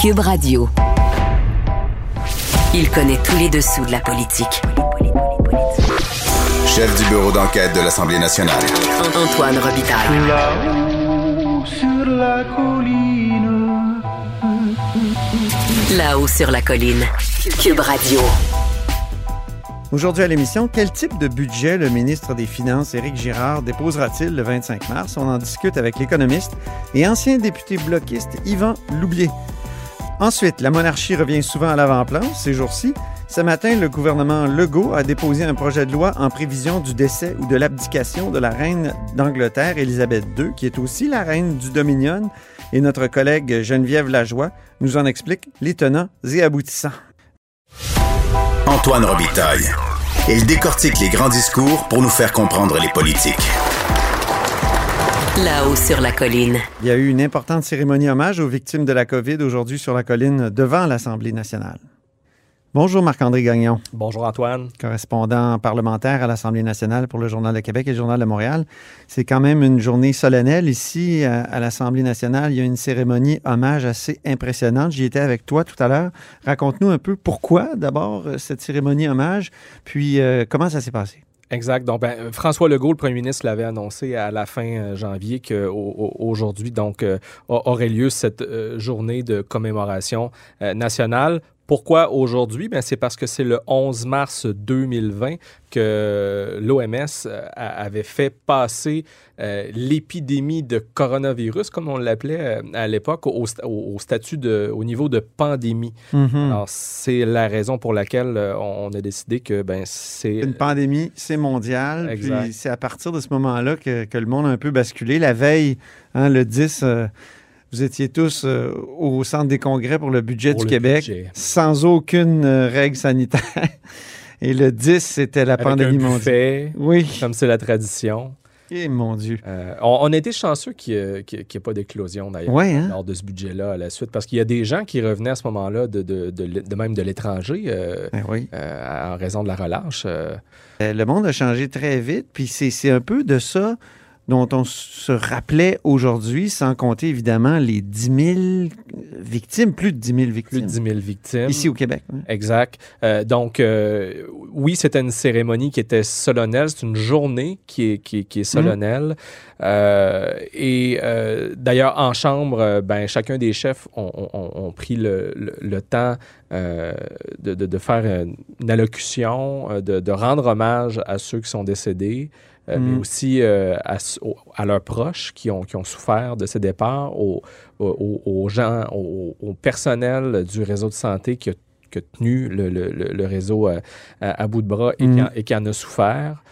Cube Radio. Il connaît tous les dessous de la politique. Chef du bureau d'enquête de l'Assemblée nationale. Antoine Robitaille. Là-haut sur la colline. Là-haut sur la colline. Cube Radio. Aujourd'hui à l'émission, quel type de budget le ministre des Finances, Éric Girard, déposera-t-il le 25 mars? On en discute avec l'économiste et ancien député bloquiste Yvan Loubier. Ensuite, la monarchie revient souvent à l'avant-plan ces jours-ci. Ce matin, le gouvernement Legault a déposé un projet de loi en prévision du décès ou de l'abdication de la reine d'Angleterre, Élisabeth II, qui est aussi la reine du Dominion. Et notre collègue Geneviève Lajoie nous en explique les tenants et aboutissants. Antoine Robitaille. Il décortique les grands discours pour nous faire comprendre les politiques. Là-haut sur la colline. Il y a eu une importante cérémonie hommage aux victimes de la COVID aujourd'hui sur la colline devant l'Assemblée nationale. Bonjour Marc-André Gagnon. Bonjour Antoine. Correspondant parlementaire à l'Assemblée nationale pour le Journal de Québec et le Journal de Montréal. C'est quand même une journée solennelle ici à l'Assemblée nationale. Il y a une cérémonie hommage assez impressionnante. J'y étais avec toi tout à l'heure. Raconte-nous un peu pourquoi d'abord cette cérémonie hommage, puis comment ça s'est passé? Exact. Donc, François Legault, le premier ministre, l'avait annoncé à la fin janvier qu'aujourd'hui, aurait lieu cette journée de commémoration nationale. Pourquoi aujourd'hui? Bien, c'est parce que c'est le 11 mars 2020 que l'OMS avait fait passer l'épidémie de coronavirus, comme on l'appelait à l'époque, au niveau de pandémie. Mm-hmm. Alors, c'est la raison pour laquelle on a décidé que c'est... Une pandémie, c'est mondial. Exact. Puis c'est à partir de ce moment-là que le monde a un peu basculé. La veille, le 10... Vous étiez tous au Centre des congrès pour le budget du Québec, sans aucune règle sanitaire. Et le 10, c'était la pandémie mondiale. Oui. Comme c'est la tradition. Et mon Dieu. On a été chanceux qu'il n'y ait pas d'éclosion, d'ailleurs, lors de ce budget-là à la suite, parce qu'il y a des gens qui revenaient à ce moment-là, même de l'étranger, en raison de la relâche. Le monde a changé très vite, puis c'est un peu de ça dont on se rappelait aujourd'hui, sans compter évidemment les 10 000 victimes, plus de 10 000 victimes. Plus de 10 000 victimes. Ici au Québec. Hein. Exact. C'était une cérémonie qui était solennelle. C'est une journée qui est solennelle. D'ailleurs, en chambre, chacun des chefs ont pris le temps de faire une allocution, de rendre hommage à ceux qui sont décédés. Mais aussi à leurs proches qui ont souffert de ces départs, aux gens, au personnel du réseau de santé qui a tenu le réseau à bout de bras et qui en a souffert.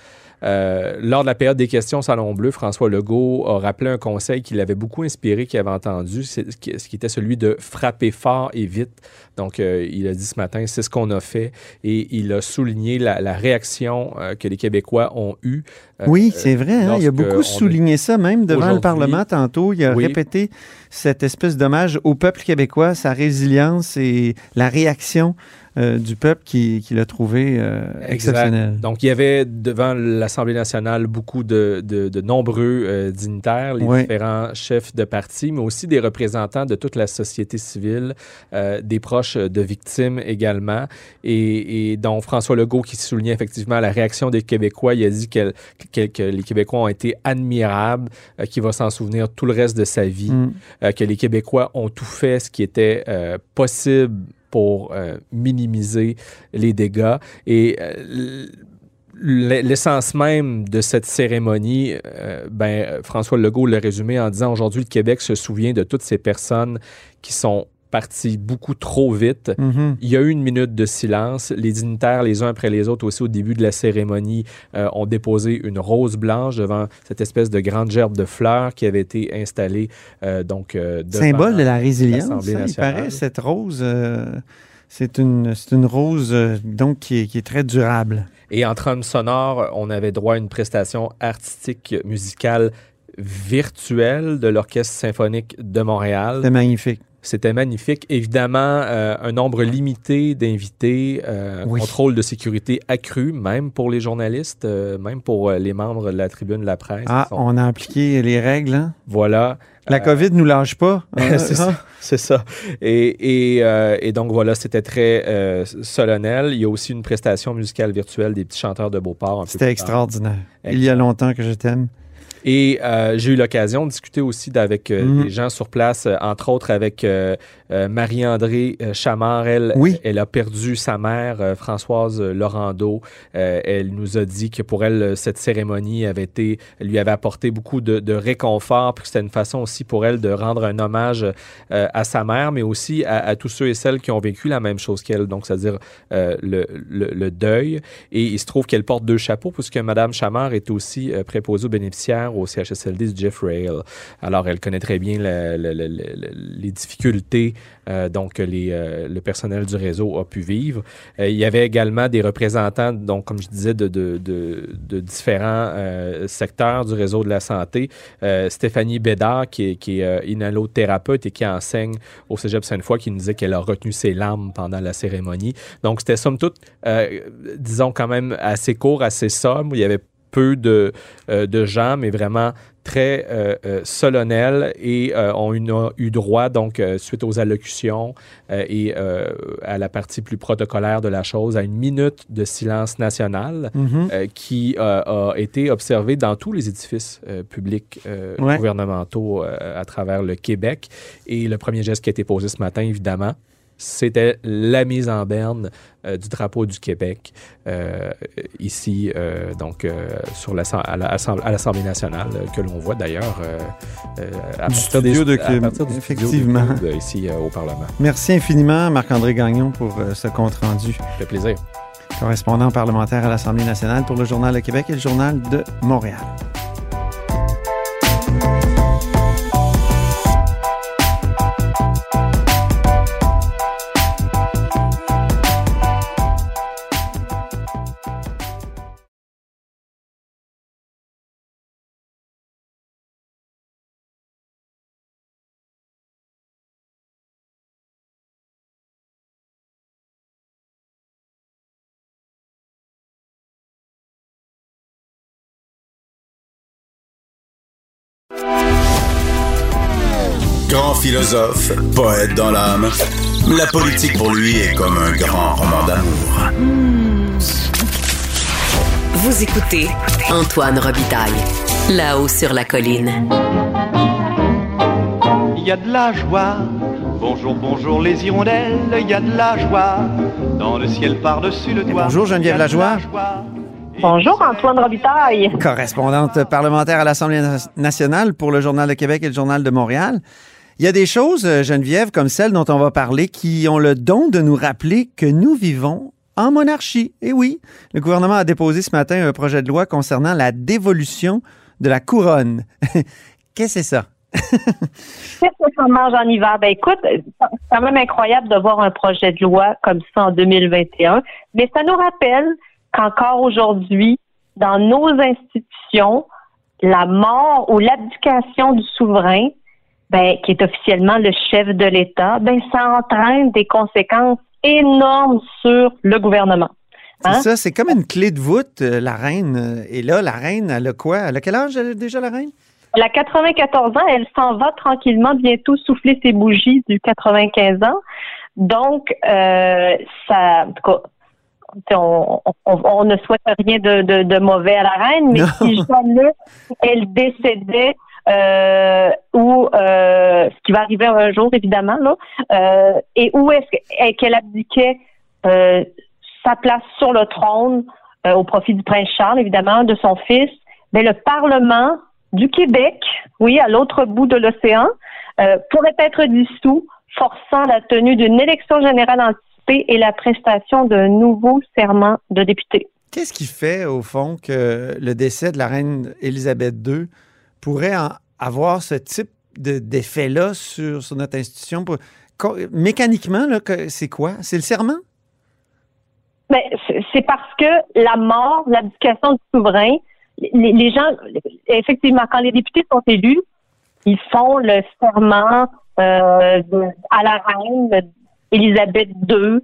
Lors de la période des questions au Salon Bleu, François Legault a rappelé un conseil qui l'avait beaucoup inspiré, qu'il avait entendu, ce qui était celui de frapper fort et vite. Donc, il a dit ce matin, c'est ce qu'on a fait, et il a souligné la réaction que les Québécois ont eue. Oui, c'est vrai. Hein? Il a beaucoup souligné ça, même devant le Parlement tantôt. Il a répété cette espèce d'hommage au peuple québécois, sa résilience et la réaction du peuple qui l'a trouvé exceptionnel. Exact. Donc, il y avait devant l'Assemblée nationale beaucoup de nombreux dignitaires, les différents chefs de parti, mais aussi des représentants de toute la société civile, des proches de victimes également. Et donc, François Legault qui soulignait effectivement la réaction des Québécois, il a dit que les Québécois ont été admirables, qu'il va s'en souvenir tout le reste de sa vie, que les Québécois ont tout fait ce qui était possible pour minimiser les dégâts. Et l'essence même de cette cérémonie, François Legault l'a résumé en disant « Aujourd'hui, le Québec se souvient de toutes ces personnes qui sont parti beaucoup trop vite. Mm-hmm. Il y a eu une minute de silence. Les dignitaires, les uns après les autres, aussi au début de la cérémonie, ont déposé une rose blanche devant cette espèce de grande gerbe de fleurs qui avait été installée. Symbole de la résilience, ça, il paraît, cette rose... C'est une rose qui est très durable. Et en trame sonore, on avait droit à une prestation artistique, musicale, virtuelle de l'Orchestre symphonique de Montréal. C'était magnifique. C'était magnifique. Évidemment, un nombre limité d'invités, contrôle de sécurité accru, même pour les journalistes, même pour les membres de la Tribune de la presse. Ah, on a appliqué les règles. Hein? Voilà. La COVID ne nous lâche pas. C'est ça. C'est ça. Et donc, voilà, c'était très solennel. Il y a aussi une prestation musicale virtuelle des Petits chanteurs de Beauport. C'était extraordinaire. Il y a longtemps que je t'aime. Et j'ai eu l'occasion de discuter aussi avec des gens sur place, entre autres avec Marie-Andrée Chamard. Elle a perdu sa mère, Françoise Laurendeau. Elle nous a dit que pour elle, cette cérémonie lui avait apporté beaucoup de réconfort, puis que c'était une façon aussi pour elle de rendre un hommage à sa mère, mais aussi à tous ceux et celles qui ont vécu la même chose qu'elle, donc c'est-à-dire le deuil. Et il se trouve qu'elle porte deux chapeaux, puisque Mme Chamard est aussi préposée aux bénéficiaires au CHSLD de Jeffery. Alors, elle connaît très bien les difficultés que le personnel du réseau a pu vivre. Il y avait également des représentants, donc comme je disais, de différents secteurs du réseau de la santé. Stéphanie Bédard, qui est inhalothérapeute et qui enseigne au Cégep Sainte-Foy, qui nous disait qu'elle a retenu ses larmes pendant la cérémonie. Donc, c'était somme toute, disons quand même, assez court, assez sobre. Il y avait peu de gens, mais vraiment très solennel, et on a eu droit, donc, suite aux allocutions et à la partie plus protocolaire de la chose, à une minute de silence national qui a été observée dans tous les édifices publics gouvernementaux à travers le Québec. Et le premier geste qui a été posé ce matin, évidemment, c'était la mise en berne du drapeau du Québec ici, à l'Assemblée nationale, que l'on voit d'ailleurs à partir du studio de Cube, ici au Parlement. Merci infiniment, Marc-André Gagnon, pour ce compte rendu. Ça fait plaisir. Correspondant parlementaire à l'Assemblée nationale pour le Journal de Québec et le Journal de Montréal. Grand philosophe, poète dans l'âme. La politique pour lui est comme un grand roman d'amour. Vous écoutez Antoine Robitaille, là-haut sur la colline. Il y a de la joie, bonjour, bonjour les hirondelles, il y a de la joie, dans le ciel par-dessus le toit. Bonjour Geneviève Lajoie. Bonjour Antoine Robitaille. Correspondante parlementaire à l'Assemblée nationale pour le Journal de Québec et le Journal de Montréal. Il y a des choses, Geneviève, comme celle dont on va parler, qui ont le don de nous rappeler que nous vivons en monarchie. Eh oui, le gouvernement a déposé ce matin un projet de loi concernant la dévolution de la couronne. Qu'est-ce que c'est ça? Qu'est-ce que ça mange en hiver? Ben écoute, c'est quand même incroyable de voir un projet de loi comme ça en 2021, mais ça nous rappelle qu'encore aujourd'hui, dans nos institutions, la mort ou l'abdication du souverain, qui est officiellement le chef de l'État, ça entraîne des conséquences énormes sur le gouvernement. Hein? C'est ça, c'est comme une clé de voûte, la reine. Et là, la reine, elle a quoi? Elle a quel âge déjà, la reine? Elle a 94 ans, elle s'en va tranquillement bientôt souffler ses bougies du 95 ans. Donc, ça... En tout cas, on ne souhaite rien de mauvais à la reine, mais si jamais elle décédait ou ce qui va arriver un jour évidemment là, et où est-ce qu'elle abdiquait sa place sur le trône au profit du prince Charles, évidemment, de son fils, le Parlement du Québec, oui, à l'autre bout de l'océan, pourrait être dissous, forçant la tenue d'une élection générale anticipée et la prestation d'un nouveau serment de député. Qu'est-ce qui fait, au fond, que le décès de la reine Élisabeth II pourrait avoir ce type d'effet-là sur notre institution? Mécaniquement, là, c'est quoi? C'est le serment? Mais c'est parce que la mort, l'abdication du souverain, les gens, effectivement, quand les députés sont élus, ils font le serment à la reine Élisabeth II.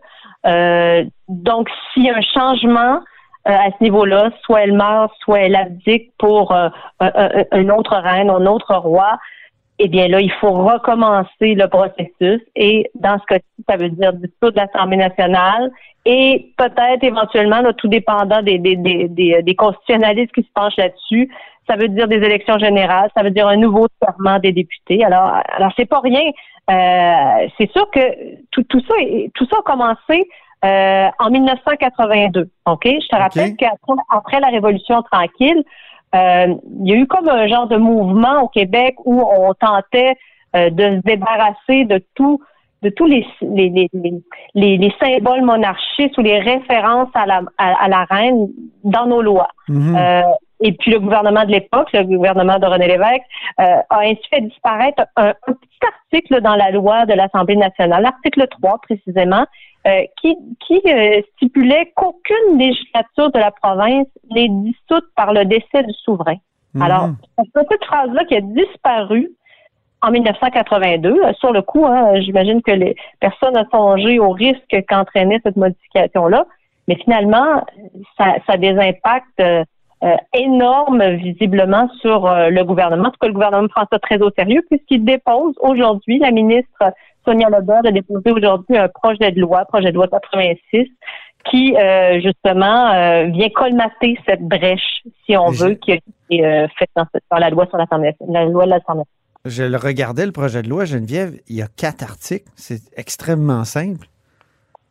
Donc, s'il y a un changement à ce niveau-là, soit elle meurt, soit elle abdique pour une autre reine, un autre roi, eh bien là, il faut recommencer le processus. Et dans ce cas-ci, ça veut dire dissoudre l'Assemblée nationale et peut-être éventuellement, là, tout dépendant des constitutionnalistes qui se penchent là-dessus, ça veut dire des élections générales, ça veut dire un nouveau serment des députés. Alors c'est pas rien. C'est sûr que tout ça a commencé en 1982. Ok, je te rappelle qu'après la Révolution tranquille, il y a eu comme un genre de mouvement au Québec où on tentait de se débarrasser de tous les symboles monarchistes ou les références à la reine dans nos lois. Mm-hmm. Et puis le gouvernement de l'époque, le gouvernement de René Lévesque, a ainsi fait disparaître un petit article dans la loi de l'Assemblée nationale, l'article 3 précisément, qui stipulait qu'aucune législature de la province n'est dissoute par le décès du souverain. Mmh. Alors, cette phrase-là qui a disparu en 1982, sur le coup, hein, j'imagine que les personnes ont songé au risque qu'entraînait cette modification-là, mais finalement, ça a des impacts énorme, visiblement, sur le gouvernement. En tout cas, le gouvernement prend ça très au sérieux puisqu'il dépose aujourd'hui, la ministre Sonia LeBel a déposé aujourd'hui un projet de loi 86, qui, justement, vient colmater cette brèche, si on veut, qui a été faite dans la loi sur la loi de l'Assemblée. Je le regardais, le projet de loi, Geneviève, il y a 4 articles. C'est extrêmement simple.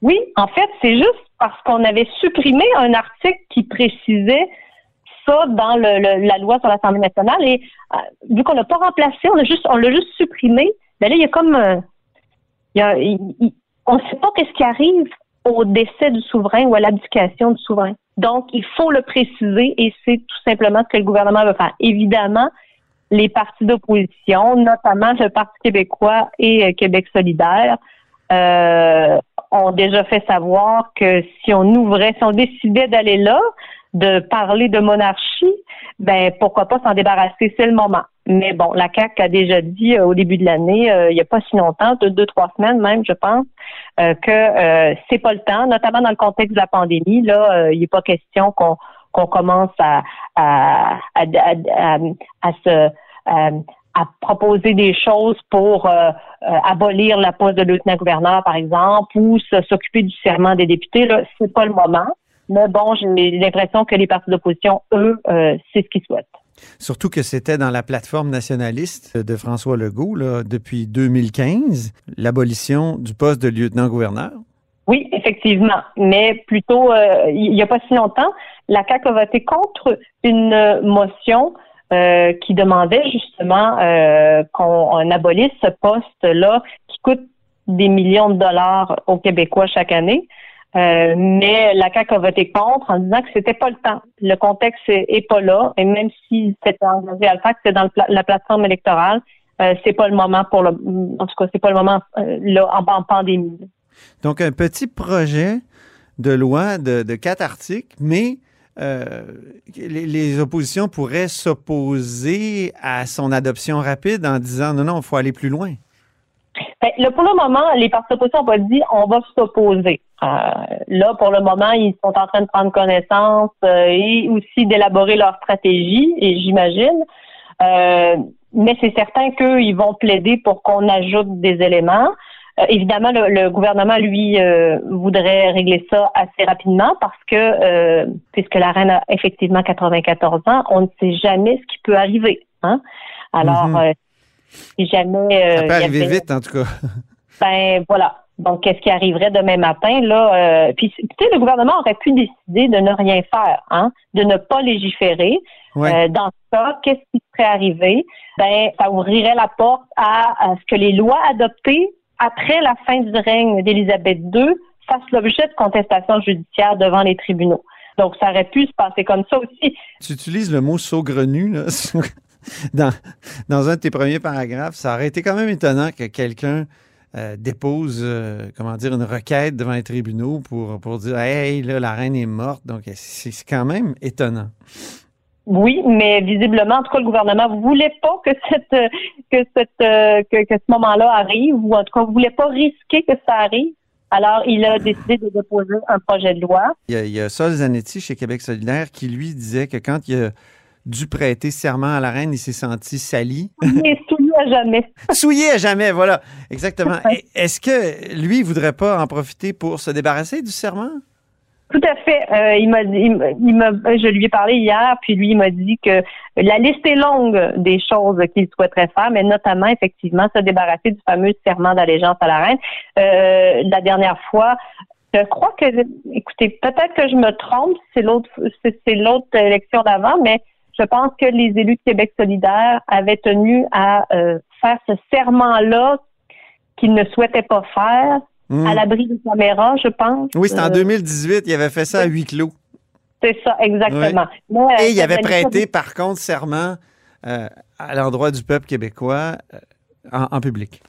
Oui, en fait, c'est juste parce qu'on avait supprimé un article qui précisait ça dans la loi sur l'Assemblée nationale et vu qu'on l'a pas remplacé, on l'a juste supprimé. Ben là, il y a comme on sait pas qu'est-ce qui arrive au décès du souverain ou à l'abdication du souverain. Donc, il faut le préciser et c'est tout simplement ce que le gouvernement veut faire. Évidemment, les partis d'opposition, notamment le Parti québécois et Québec solidaire, ont déjà fait savoir que si on décidait d'aller là, de parler de monarchie, ben pourquoi pas s'en débarrasser, c'est le moment. Mais bon, la CAQ a déjà dit au début de l'année, il n'y a pas si longtemps, 2-3 semaines même, je pense, que c'est pas le temps, notamment dans le contexte de la pandémie. Là, il n'est pas question qu'on commence à proposer des choses pour abolir la poste de lieutenant-gouverneur, par exemple, ou s'occuper du serment des députés. Là, c'est pas le moment. Mais bon, j'ai l'impression que les partis d'opposition, eux, c'est ce qu'ils souhaitent. Surtout que c'était dans la plateforme nationaliste de François Legault, là, depuis 2015, l'abolition du poste de lieutenant-gouverneur. Oui, effectivement. Mais plutôt, il n'y a pas si longtemps, la CAQ a voté contre une motion qui demandait justement qu'on abolisse ce poste-là qui coûte des millions de dollars aux Québécois chaque année. Mais la CAQ a voté contre en disant que c'était pas le temps. Le contexte est pas là, et même si c'était engagé à le faire, que c'était dans la plateforme électorale, c'est pas le moment pour en tout cas, c'est pas le moment là en pandémie. Donc un petit projet de loi de 4 articles, mais les oppositions pourraient s'opposer à son adoption rapide en disant non, il faut aller plus loin. Ben, là, pour le moment, les partis d'opposition n'ont pas dit on va s'opposer. Là, pour le moment, ils sont en train de prendre connaissance et aussi d'élaborer leur stratégie, et j'imagine. Mais c'est certain qu'ils vont plaider pour qu'on ajoute des éléments. Évidemment, le gouvernement, lui, voudrait régler ça assez rapidement parce que, puisque la reine a effectivement 94 ans, on ne sait jamais ce qui peut arriver. Hein? Alors, si jamais... ça peut arriver vite, en tout cas. Ben, voilà. Donc, qu'est-ce qui arriverait demain matin, là? Puis, tu sais, le gouvernement aurait pu décider de ne rien faire, hein, de ne pas légiférer. Ouais. Dans ce cas, qu'est-ce qui serait arrivé? Ben, ça ouvrirait la porte à ce que les lois adoptées après la fin du règne d'Élisabeth II fassent l'objet de contestations judiciaires devant les tribunaux. Donc, ça aurait pu se passer comme ça aussi. Tu utilises le mot saugrenu, là? Dans un de tes premiers paragraphes, ça aurait été quand même étonnant que quelqu'un dépose, une requête devant les tribunaux pour dire « Hey, là, la reine est morte ». Donc, c'est quand même étonnant. Oui, mais visiblement, en tout cas, le gouvernement ne voulait pas que ce moment-là arrive, ou en tout cas, ne voulait pas risquer que ça arrive. Alors, il a décidé de déposer un projet de loi. Il y a Sol Zanetti chez Québec solidaire qui, lui, disait que quand il a dû prêter serment à la reine, il s'est senti sali. Il est soumis à jamais. Souillé à jamais, voilà. Exactement. Et est-ce que lui, il voudrait pas en profiter pour se débarrasser du serment? Tout à fait. Je lui ai parlé hier, puis lui, il m'a dit que la liste est longue des choses qu'il souhaiterait faire, mais notamment, effectivement, se débarrasser du fameux serment d'allégeance à la reine. La dernière fois, je crois que, écoutez, peut-être que je me trompe, c'est l'autre élection d'avant, mais je pense que les élus de Québec solidaire avaient tenu à faire ce serment-là qu'ils ne souhaitaient pas faire, à l'abri des caméras, je pense. Oui, c'était en 2018, il avait fait ça à huis clos. C'est ça, exactement. Oui. Mais, et il avait prêté, par contre, serment à l'endroit du peuple québécois en public.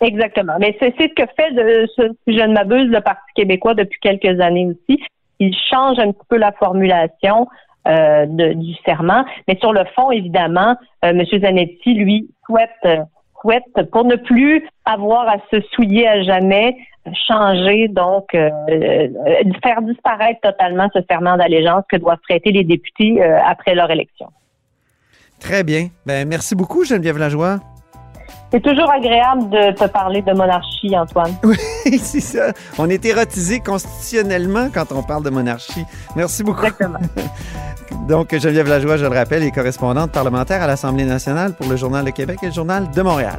Exactement. Mais c'est ce que fait, si je ne m'abuse, le Parti québécois depuis quelques années aussi. Il change un petit peu la formulation du serment. Mais sur le fond, évidemment, M. Zanetti, lui, souhaite, pour ne plus avoir à se souiller à jamais, changer, donc faire disparaître totalement ce serment d'allégeance que doivent prêter les députés après leur élection. Très bien. Ben, merci beaucoup, Geneviève Lajoie. C'est toujours agréable de te parler de monarchie, Antoine. Oui, c'est ça. On est érotisé constitutionnellement quand on parle de monarchie. Merci beaucoup. Exactement. Donc, Geneviève Lajoie, je le rappelle, est correspondante parlementaire à l'Assemblée nationale pour le Journal de Québec et le Journal de Montréal.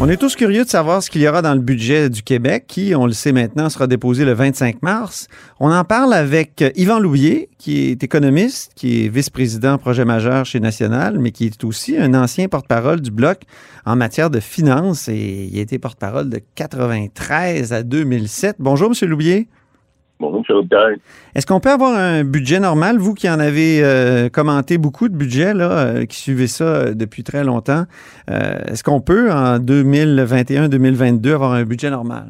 On est tous curieux de savoir ce qu'il y aura dans le budget du Québec qui, on le sait maintenant, sera déposé le 25 mars. On en parle avec Yvan Loubier, qui est économiste, qui est vice-président projet majeur chez National, mais qui est aussi un ancien porte-parole du Bloc en matière de finances. Et il a été porte-parole de 1993 à 2007. Bonjour, M. Loubier. Bonjour, M. Robitaille. Est-ce qu'on peut avoir un budget normal, vous qui en avez commenté beaucoup de budgets, qui suivez ça depuis très longtemps, est-ce qu'on peut, en 2021-2022, avoir un budget normal?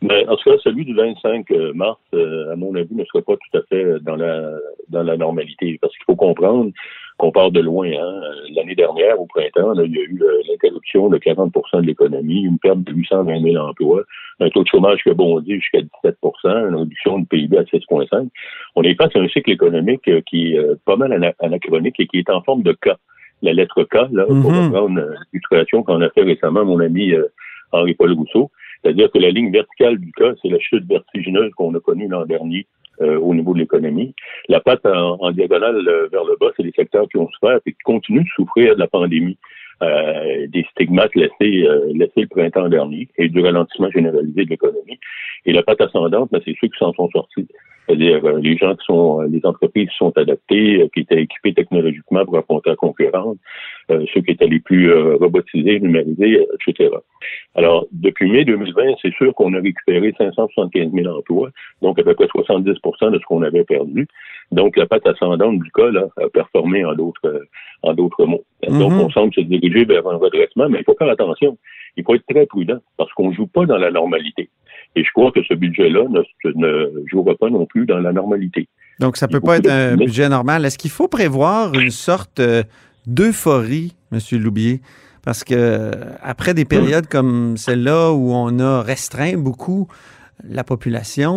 Ben, en tout cas, celui du 25 mars, à mon avis, ne sera pas tout à fait dans la normalité, parce qu'il faut comprendre qu'on part de loin. Hein. L'année dernière, au printemps, il y a eu l'interruption de 40 % de l'économie, une perte de 820 000 emplois, un taux de chômage qui a bondi jusqu'à 17 %, une réduction du PIB à 6,5 %. On est face à un cycle économique qui est pas mal anachronique et qui est en forme de K. La lettre K, pour reprendre l'illustration qu'on a fait récemment, mon ami Henri-Paul Rousseau, c'est-à-dire que la ligne verticale du K, c'est la chute vertigineuse qu'on a connue l'an dernier au niveau de l'économie. La patte en diagonale vers le bas, c'est les secteurs qui ont souffert et qui continuent de souffrir de la pandémie, des stigmates laissés le printemps dernier et du ralentissement généralisé de l'économie. Et la patte ascendante, ben, c'est ceux qui s'en sont sortis. C'est-à-dire les gens les entreprises qui sont adaptées, qui étaient équipées technologiquement pour affronter la concurrence, ceux qui étaient les plus robotisés, numérisés, etc. Alors, depuis mai 2020, c'est sûr qu'on a récupéré 575 000 emplois, donc à peu près 70 % de ce qu'on avait perdu. Donc, la patte ascendante du cas a performé en d'autres mots. Donc, on semble se diriger vers un redressement, mais il faut faire attention. Il faut être très prudent, parce qu'on joue pas dans la normalité. Et je crois que ce budget-là ne jouera pas non plus dans la normalité. Donc, ça ne peut pas être un budget normal. Est-ce qu'il faut prévoir une sorte d'euphorie, M. Loubier? Parce que après des périodes comme celle-là où on a restreint beaucoup la population,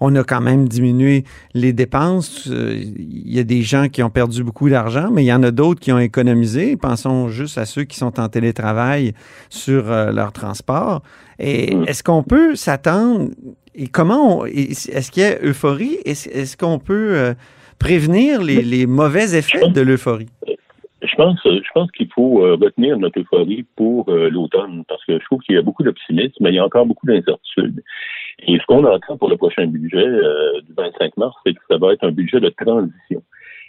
on a quand même diminué les dépenses. Il y a des gens qui ont perdu beaucoup d'argent, mais il y en a d'autres qui ont économisé. Pensons juste à ceux qui sont en télétravail sur leur transport. Et est-ce qu'on peut s'attendre? Et est-ce qu'il y a euphorie? Est-ce qu'on peut prévenir les mauvais effets de l'euphorie? Je pense qu'il faut retenir notre euphorie pour l'automne, parce que je trouve qu'il y a beaucoup d'optimisme, mais il y a encore beaucoup d'incertitudes. Et ce qu'on entend pour le prochain budget du 25 mars, c'est que ça va être un budget de transition.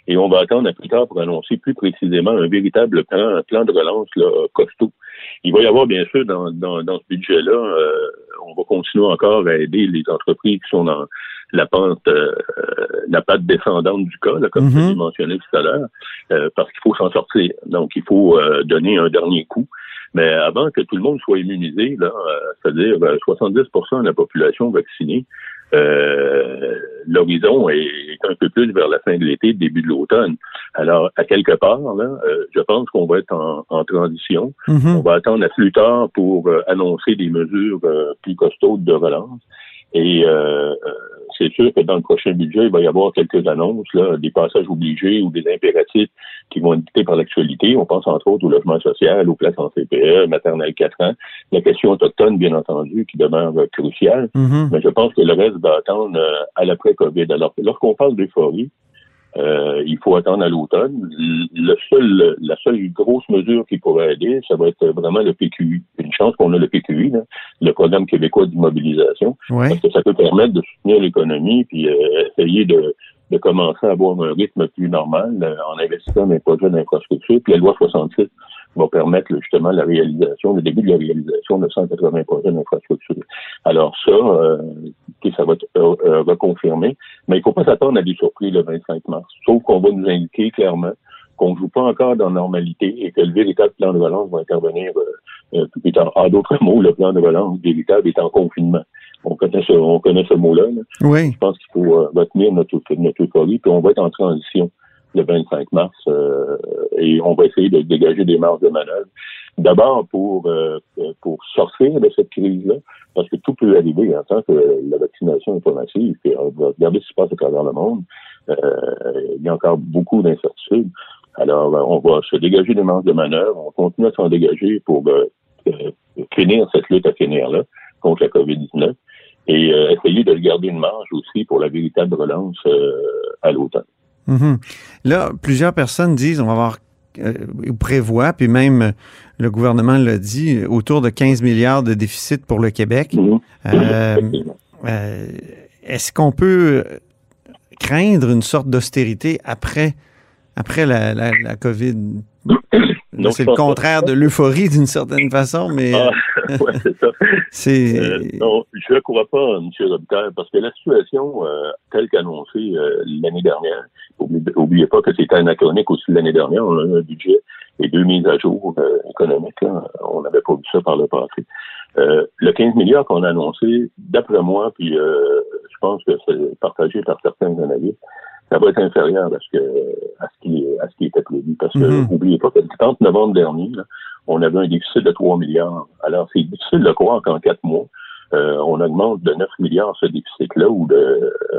Et on va attendre à plus tard pour annoncer plus précisément un véritable plan de relance costaud. Il va y avoir, bien sûr, dans ce budget-là, on va continuer encore à aider les entreprises qui sont dans la pente descendante du cas, là, comme je l'ai mentionné tout à l'heure, parce qu'il faut s'en sortir. Donc, il faut donner un dernier coup. Mais avant que tout le monde soit immunisé, là, c'est-à-dire 70% de la population vaccinée, l'horizon est un peu plus vers la fin de l'été, début de l'automne. Alors, à quelque part, là, je pense qu'on va être en transition. Mm-hmm. On va attendre à plus tard pour annoncer des mesures plus costaudes de relance. Et c'est sûr que dans le prochain budget, il va y avoir quelques annonces, là, des passages obligés ou des impératifs qui vont être dictés par l'actualité. On pense entre autres au logement social, aux places en CPE, maternelle 4 ans, la question autochtone, bien entendu, qui demeure cruciale. Mm-hmm. Mais je pense que le reste va attendre à l'après-COVID. Alors, lorsqu'on parle d'euphorie, il faut attendre à l'automne. La seule grosse mesure qui pourrait aider, ça va être vraiment le PQI. Une chance qu'on a le PQI, là, le Programme québécois d'immobilisation, parce que ça peut permettre de soutenir l'économie puis essayer de commencer à avoir un rythme plus normal en investissant dans les projets d'infrastructure. Puis la loi 66 va permettre justement la réalisation, le début de la réalisation de 180 projets d'infrastructure. Alors ça, ça va être reconfirmé. Mais il ne faut pas s'attendre à des surprises le 25 mars, sauf qu'on va nous indiquer clairement qu'on ne joue pas encore dans la normalité et que le véritable plan de relance va intervenir plus tard. En d'autres mots, le plan de relance véritable est en confinement. On connaît ce mot-là. Là. Oui. Je pense qu'il faut retenir notre euphorie, puis on va être en transition le 25 mars et on va essayer de dégager des marges de manœuvre. D'abord pour sortir de cette crise-là, parce que tout peut arriver en tant que la vaccination est pas massive. Puis on va regarder ce qui se passe à travers le monde. Il y a encore beaucoup d'incertitudes. Alors, on va se dégager des marges de manœuvre. On continue à s'en dégager pour finir cette lutte à finir-là contre la COVID-19 et essayer de garder une marge aussi pour la véritable relance à l'automne. Mm-hmm. Là, plusieurs personnes disent, on va avoir, prévoit, puis même le gouvernement l'a dit, autour de 15 milliards de déficit pour le Québec. Mm-hmm. Est-ce qu'on peut craindre une sorte d'austérité après la COVID? Donc, c'est le contraire de l'euphorie d'une certaine façon, mais... ouais, c'est ça. Non, je ne crois pas, M. Robitaille, parce que la situation telle qu'annoncée l'année dernière, n'oubliez pas que c'était anachronique aussi l'année dernière, on a eu un budget et deux mises à jour économiques, là, on n'avait pas vu ça par le passé. Le 15 milliards qu'on a annoncé, d'après moi, puis je pense que c'est partagé par certains analystes, ça va être inférieur à ce qui était prévu. Parce que, n'oubliez pas que le 30 novembre dernier, là, on avait un déficit de 3 milliards. Alors, c'est difficile de croire qu'en 4 mois, on augmente de 9 milliards ce déficit-là, ou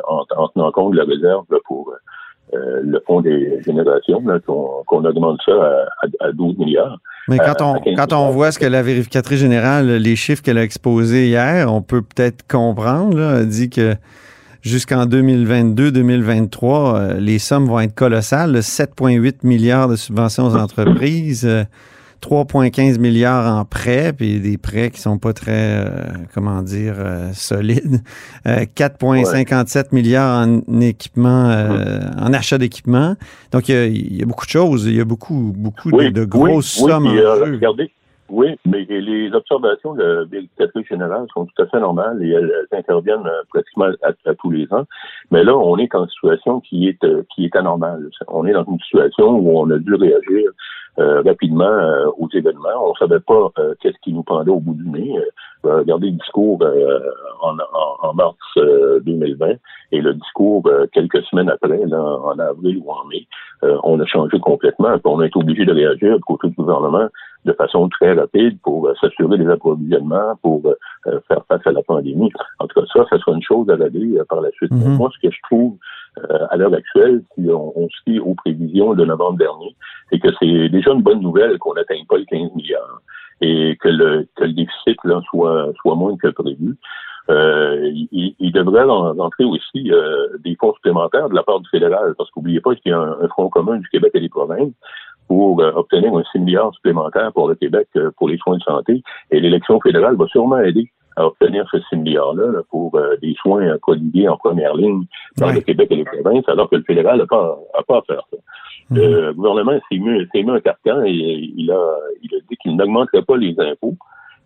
en tenant compte de la réserve là, pour le fonds des générations, là, qu'on augmente ça à 12 milliards. Mais quand on voit ce que la vérificatrice générale, les chiffres qu'elle a exposés hier, on peut peut-être comprendre, là, elle dit que jusqu'en 2022-2023, les sommes vont être colossales. 7,8 milliards de subventions aux entreprises, 3,15 milliards en prêts, puis des prêts qui sont pas très, solides. 4,57 milliards en équipement, en achat d'équipement. Donc, il y a beaucoup de choses. Il y a beaucoup de grosses sommes en jeu. Regardez. Oui, mais les observations de vérificatrice générale sont tout à fait normales et elles interviennent pratiquement à tous les ans. Mais là, on est en situation qui est anormale. On est dans une situation où on a dû réagir rapidement aux événements. On savait pas qu'est-ce qui nous pendait au bout du nez. Regardez le discours en mars 2020 et le discours quelques semaines après, là, en avril ou en mai. On a changé complètement. Puis on a été obligé de réagir du côté du gouvernement de façon très rapide pour s'assurer des approvisionnements, pour faire face à la pandémie. En tout cas, ça sera une chose à aller par la suite. Mm-hmm. Moi, ce que je trouve à l'heure actuelle, si on se fie aux prévisions de novembre dernier, c'est que c'est déjà une bonne nouvelle qu'on n'atteigne pas les 15 milliards et que le déficit là, soit moins que prévu. Il devrait rentrer aussi des fonds supplémentaires de la part du fédéral, parce qu'oubliez pas qu'il y a un front commun du Québec et des provinces pour obtenir un 6 milliards supplémentaire pour le Québec pour les soins de santé, et l'élection fédérale va sûrement aider à obtenir ce 6 milliards-là là, pour des soins colliés en première ligne dans le Québec et les provinces, alors que le fédéral n'a pas à faire ça. Le gouvernement s'est mis un carcan et il a dit qu'il n'augmenterait pas les impôts.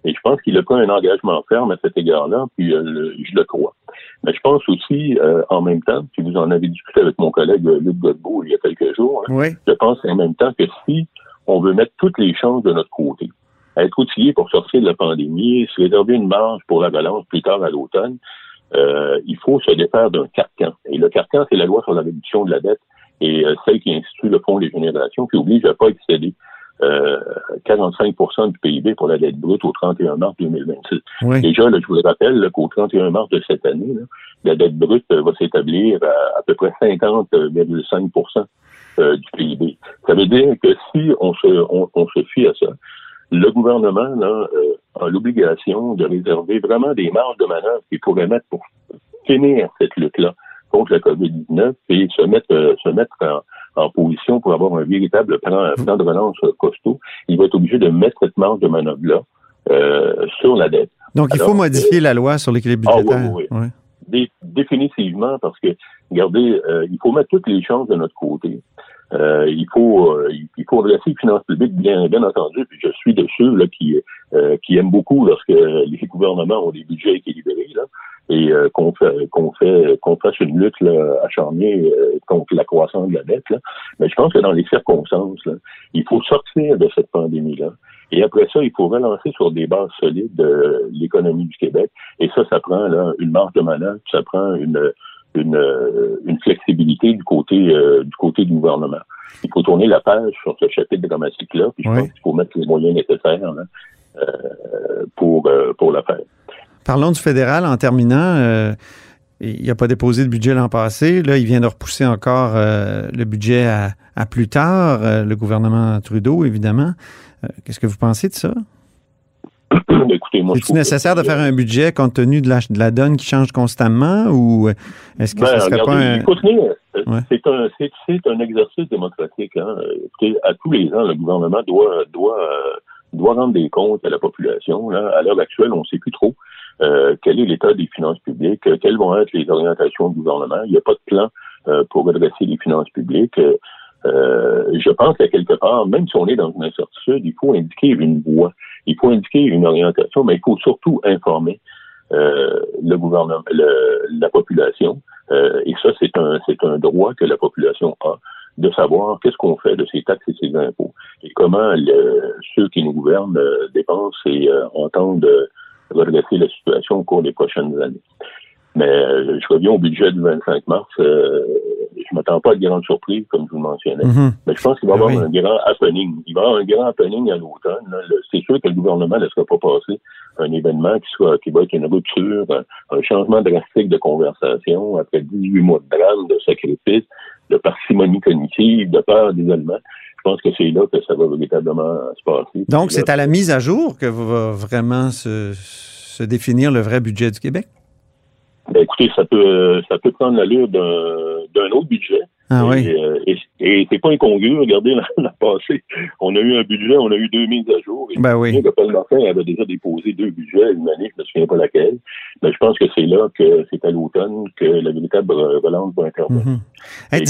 Et je pense qu'il a pris un engagement ferme à cet égard-là, puis je le crois. Mais je pense aussi, en même temps, si vous en avez discuté avec mon collègue Luc Godbout il y a quelques jours, hein, oui. Je pense en même temps que si on veut mettre toutes les chances de notre côté, être outillé pour sortir de la pandémie, se réserver une marge pour la relance plus tard à l'automne, il faut se défaire d'un carcan. Et le carcan, c'est la loi sur la réduction de la dette et celle qui institue le Fonds des générations qui oblige à ne pas excéder 45% du PIB pour la dette brute au 31 mars 2026. Oui. Déjà, là, je vous le rappelle là, qu'au 31 mars de cette année, là, la dette brute va s'établir à peu près 50,5% du PIB. Ça veut dire que si on se fie à ça, le gouvernement là, a l'obligation de réserver vraiment des marges de manœuvre qu'il pourrait mettre pour finir cette lutte-là contre la COVID-19 et se mettre en position pour avoir un véritable plan de relance costaud. Il va être obligé de mettre cette marge de manœuvre-là sur la dette. Donc, il faut modifier la loi sur l'équilibre budgétaire. Oui. Définitivement, parce que, regardez, il faut mettre toutes les chances de notre côté. Il faut redresser les finances publiques, bien entendu, puis je suis de ceux là, qui aiment beaucoup lorsque les gouvernements ont des budgets équilibrés là, et qu'on fasse une lutte là, acharnée contre la croissance de la dette. Là. Mais je pense que dans les circonstances, là, il faut sortir de cette pandémie-là. Et après ça, il faut relancer sur des bases solides l'économie du Québec. Et ça prend là, une marge de manœuvre, ça prend une flexibilité du côté du gouvernement. Il faut tourner la page sur ce chapitre dramatique-là, puis je pense qu'il faut mettre les moyens nécessaires là, pour la faire. Parlons du fédéral en terminant. Il n'a pas déposé de budget l'an passé. Là, il vient de repousser encore le budget à plus tard, le gouvernement Trudeau, évidemment. Qu'est-ce que vous pensez de ça? Écoutez, est-il nécessaire de faire un budget compte tenu de la donne qui change constamment ou est-ce que ça serait regardez, pas un... C'est un exercice démocratique. Hein. Écoutez, à tous les ans, le gouvernement doit rendre des comptes à la population. Là. À l'heure actuelle, on ne sait plus trop quel est l'état des finances publiques, quelles vont être les orientations du gouvernement. Il n'y a pas de plan pour redresser les finances publiques. Je pense qu'à quelque part, même si on est dans une incertitude, il faut indiquer une voie, il faut indiquer une orientation, mais il faut surtout informer le gouvernement, la population, et ça c'est un droit que la population a de savoir qu'est-ce qu'on fait de ces taxes et ces impôts et comment ceux qui nous gouvernent dépensent et entendent redresser la situation au cours des prochaines années. Mais je reviens au budget du 25 mars. Je ne m'attends pas à de grandes surprises, comme je vous le mentionnais. Mm-hmm. Mais je pense qu'il va y avoir un grand happening. Il va y avoir un grand happening à l'automne. Là. C'est sûr que le gouvernement ne laissera pas passer un événement qui va être une rupture, un changement drastique de conversation après 18 mois de drame, de sacrifice, de parcimonie cognitive, de peur, d'isolement. Je pense que c'est là que ça va véritablement se passer. Donc, c'est à la mise à jour que va vraiment se définir le vrai budget du Québec? Ben écoutez, ça peut prendre l'allure d'un autre budget. Et c'est pas incongru. Regardez, l'an passé, on a eu un budget, on a eu deux mises à jour. Et Paul Martin avait déjà déposé deux budgets une année, je ne me souviens pas laquelle. Mais je pense que c'est là que c'est à l'automne que la véritable relance va intervenir. Mm-hmm. Hey,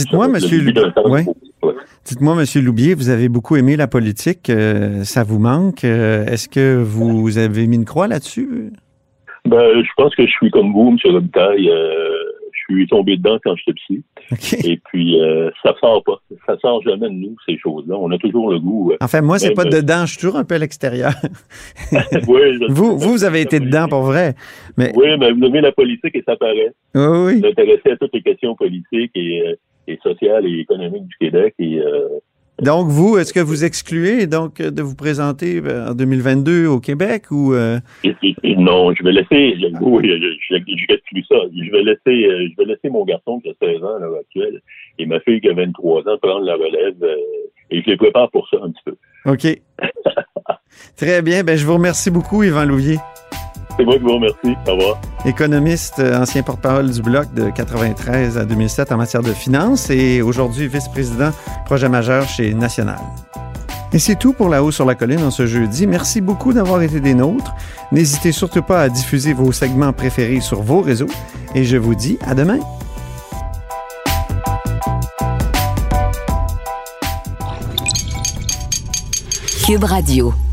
dites-moi, M. Loubier, vous avez beaucoup aimé la politique. Ça vous manque. Est-ce que vous avez mis une croix là-dessus? Ben, je pense que je suis comme vous, M. Robitaille. Je suis tombé dedans quand j'étais petit. Okay. Et puis, ça sort pas. Ça sort jamais de nous, ces choses-là. On a toujours le goût. Enfin, moi, c'est pas dedans. Je suis toujours un peu à l'extérieur. Vous avez été dedans pour vrai. Mais... Oui, mais vous nommez la politique et ça paraît. Oui. Vous intéressez à toutes les questions politiques et sociales et économiques du Québec. Et, donc, vous, est-ce que vous excluez donc de vous présenter en 2022 au Québec ou Non, je vais laisser. Je vais laisser mon garçon qui a 16 ans à l'heure actuelle et ma fille qui a 23 ans prendre la relève et je les prépare pour ça un petit peu. OK. Très bien. Ben, je vous remercie beaucoup, Yvan Loubier. C'est moi qui vous remercie. Au revoir. Économiste, ancien porte-parole du Bloc de 1993 à 2007 en matière de finances et aujourd'hui vice-président projet majeur chez National. Et c'est tout pour La Haut sur la colline en ce jeudi. Merci beaucoup d'avoir été des nôtres. N'hésitez surtout pas à diffuser vos segments préférés sur vos réseaux et je vous dis à demain. Cube Radio.